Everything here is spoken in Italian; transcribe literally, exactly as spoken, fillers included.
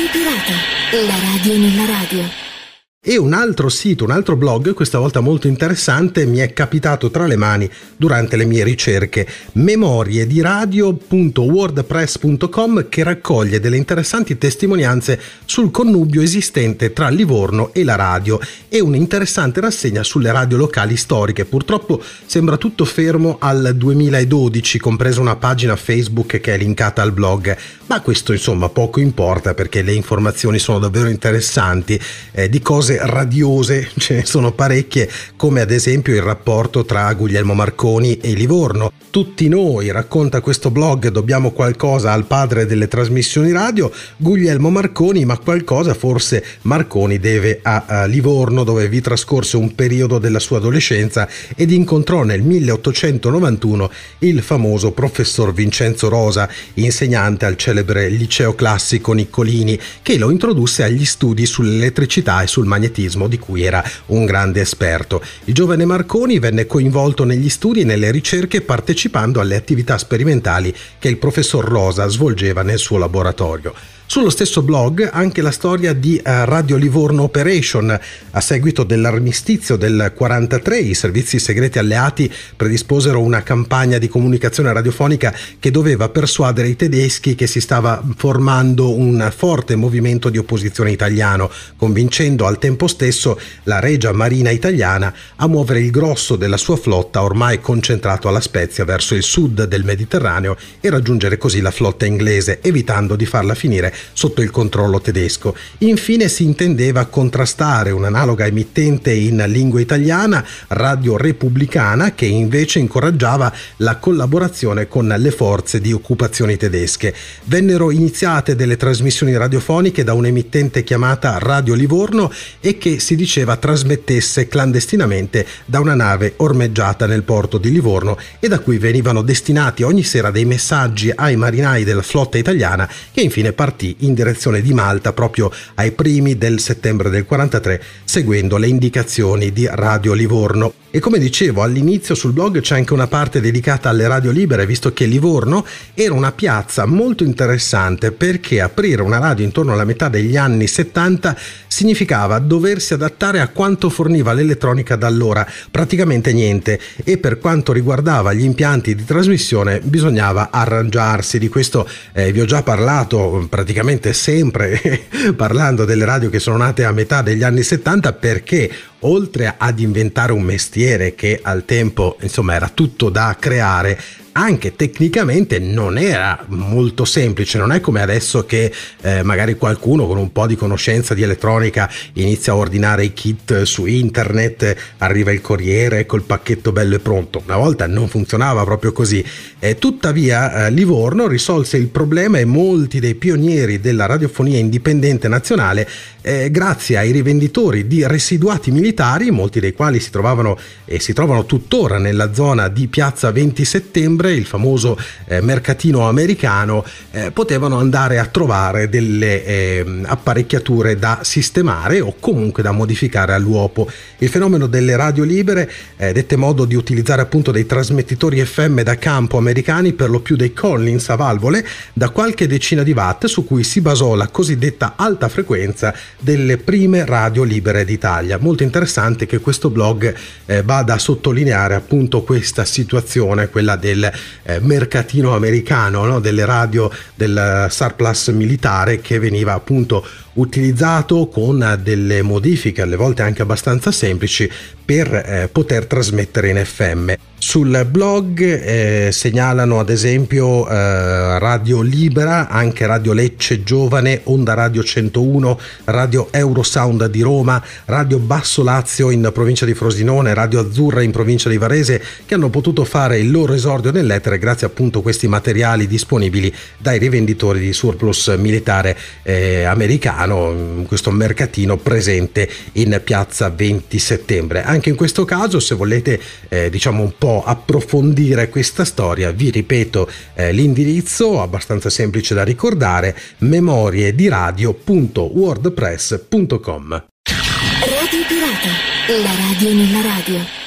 Il Pirata, la radio nella radio. E un altro sito, un altro blog, questa volta molto interessante, mi è capitato tra le mani durante le mie ricerche, memorie di radio punto wordpress punto com, che raccoglie delle interessanti testimonianze sul connubio esistente tra Livorno e la radio e un'interessante rassegna sulle radio locali storiche. Purtroppo sembra tutto fermo al duemiladodici, compresa una pagina Facebook che è linkata al blog, ma questo insomma poco importa perché le informazioni sono davvero interessanti, eh, di cose radiose ce ne sono parecchie, come ad esempio il rapporto tra Guglielmo Marconi e Livorno. Tutti noi, racconta questo blog, dobbiamo qualcosa al padre delle trasmissioni radio, Guglielmo Marconi, ma qualcosa forse Marconi deve a, a Livorno, dove vi trascorse un periodo della sua adolescenza ed incontrò nel milleottocentonovantuno il famoso professor Vincenzo Rosa, insegnante al celebre liceo classico Niccolini, che lo introdusse agli studi sull'elettricità e sul magnetismo, di cui era un grande esperto. Il giovane Marconi venne coinvolto negli studi e nelle ricerche, partecipando alle attività sperimentali che il professor Rosa svolgeva nel suo laboratorio. Sullo stesso blog anche la storia di Radio Livorno Operation. A seguito dell'armistizio del quarantatré, i servizi segreti alleati predisposero una campagna di comunicazione radiofonica che doveva persuadere i tedeschi che si stava formando un forte movimento di opposizione italiano, convincendo al tempo stesso la Regia Marina italiana a muovere il grosso della sua flotta, ormai concentrato alla Spezia, verso il sud del Mediterraneo e raggiungere così la flotta inglese, evitando di farla finire sotto il controllo tedesco. Infine si intendeva contrastare un'analoga emittente in lingua italiana, Radio Repubblicana, che invece incoraggiava la collaborazione con le forze di occupazione tedesche. Vennero iniziate delle trasmissioni radiofoniche da un'emittente chiamata Radio Livorno e che si diceva trasmettesse clandestinamente da una nave ormeggiata nel porto di Livorno e da cui venivano destinati ogni sera dei messaggi ai marinai della flotta italiana, che infine partì in direzione di Malta proprio ai primi del settembre del quarantatré, seguendo le indicazioni di Radio Livorno. E come dicevo all'inizio, sul blog c'è anche una parte dedicata alle radio libere, visto che Livorno era una piazza molto interessante, perché aprire una radio intorno alla metà degli anni settanta significava doversi adattare a quanto forniva l'elettronica d'allora, praticamente niente, e per quanto riguardava gli impianti di trasmissione bisognava arrangiarsi. Di questo eh, vi ho già parlato praticamente sempre parlando delle radio che sono nate a metà degli anni settanta, perché oltre ad inventare un mestiere che al tempo insomma era tutto da creare, anche tecnicamente non era molto semplice. Non è come adesso che eh, magari qualcuno con un po' di conoscenza di elettronica inizia a ordinare i kit su internet, arriva il corriere col pacchetto bello e pronto. Una volta non funzionava proprio così. Eh, tuttavia eh, Livorno risolse il problema e molti dei pionieri della radiofonia indipendente nazionale, eh, grazie ai rivenditori di residuati militari, molti dei quali si trovavano e si trovano tuttora nella zona di Piazza venti settembre, il famoso eh, mercatino americano, eh, potevano andare a trovare delle eh, apparecchiature da sistemare o comunque da modificare all'uopo. Il fenomeno delle radio libere eh, dette modo di utilizzare appunto dei trasmettitori F M da campo americani, per lo più dei Collins a valvole da qualche decina di watt, su cui si basò la cosiddetta alta frequenza delle prime radio libere d'Italia. Molto interessante che questo blog eh, vada a sottolineare appunto questa situazione, quella del mercatino americano, no? Delle radio del surplus militare che veniva appunto utilizzato con delle modifiche alle volte anche abbastanza semplici per eh, poter trasmettere in F M. Sul blog eh, segnalano ad esempio eh, Radio Libera, anche Radio Lecce, Giovane Onda, Radio centouno, Radio Eurosound di Roma, Radio Basso Lazio in provincia di Frosinone, Radio Azzurra in provincia di Varese, che hanno potuto fare il loro esordio nell'etere grazie appunto a questi materiali disponibili dai rivenditori di surplus militare eh, americano, questo mercatino presente in Piazza venti settembre. Anche in questo caso, se volete eh, diciamo un po' approfondire questa storia, vi ripeto eh, l'indirizzo abbastanza semplice da ricordare: memorie di radio punto wordpress punto com. Radio Pirata, la radio nella radio.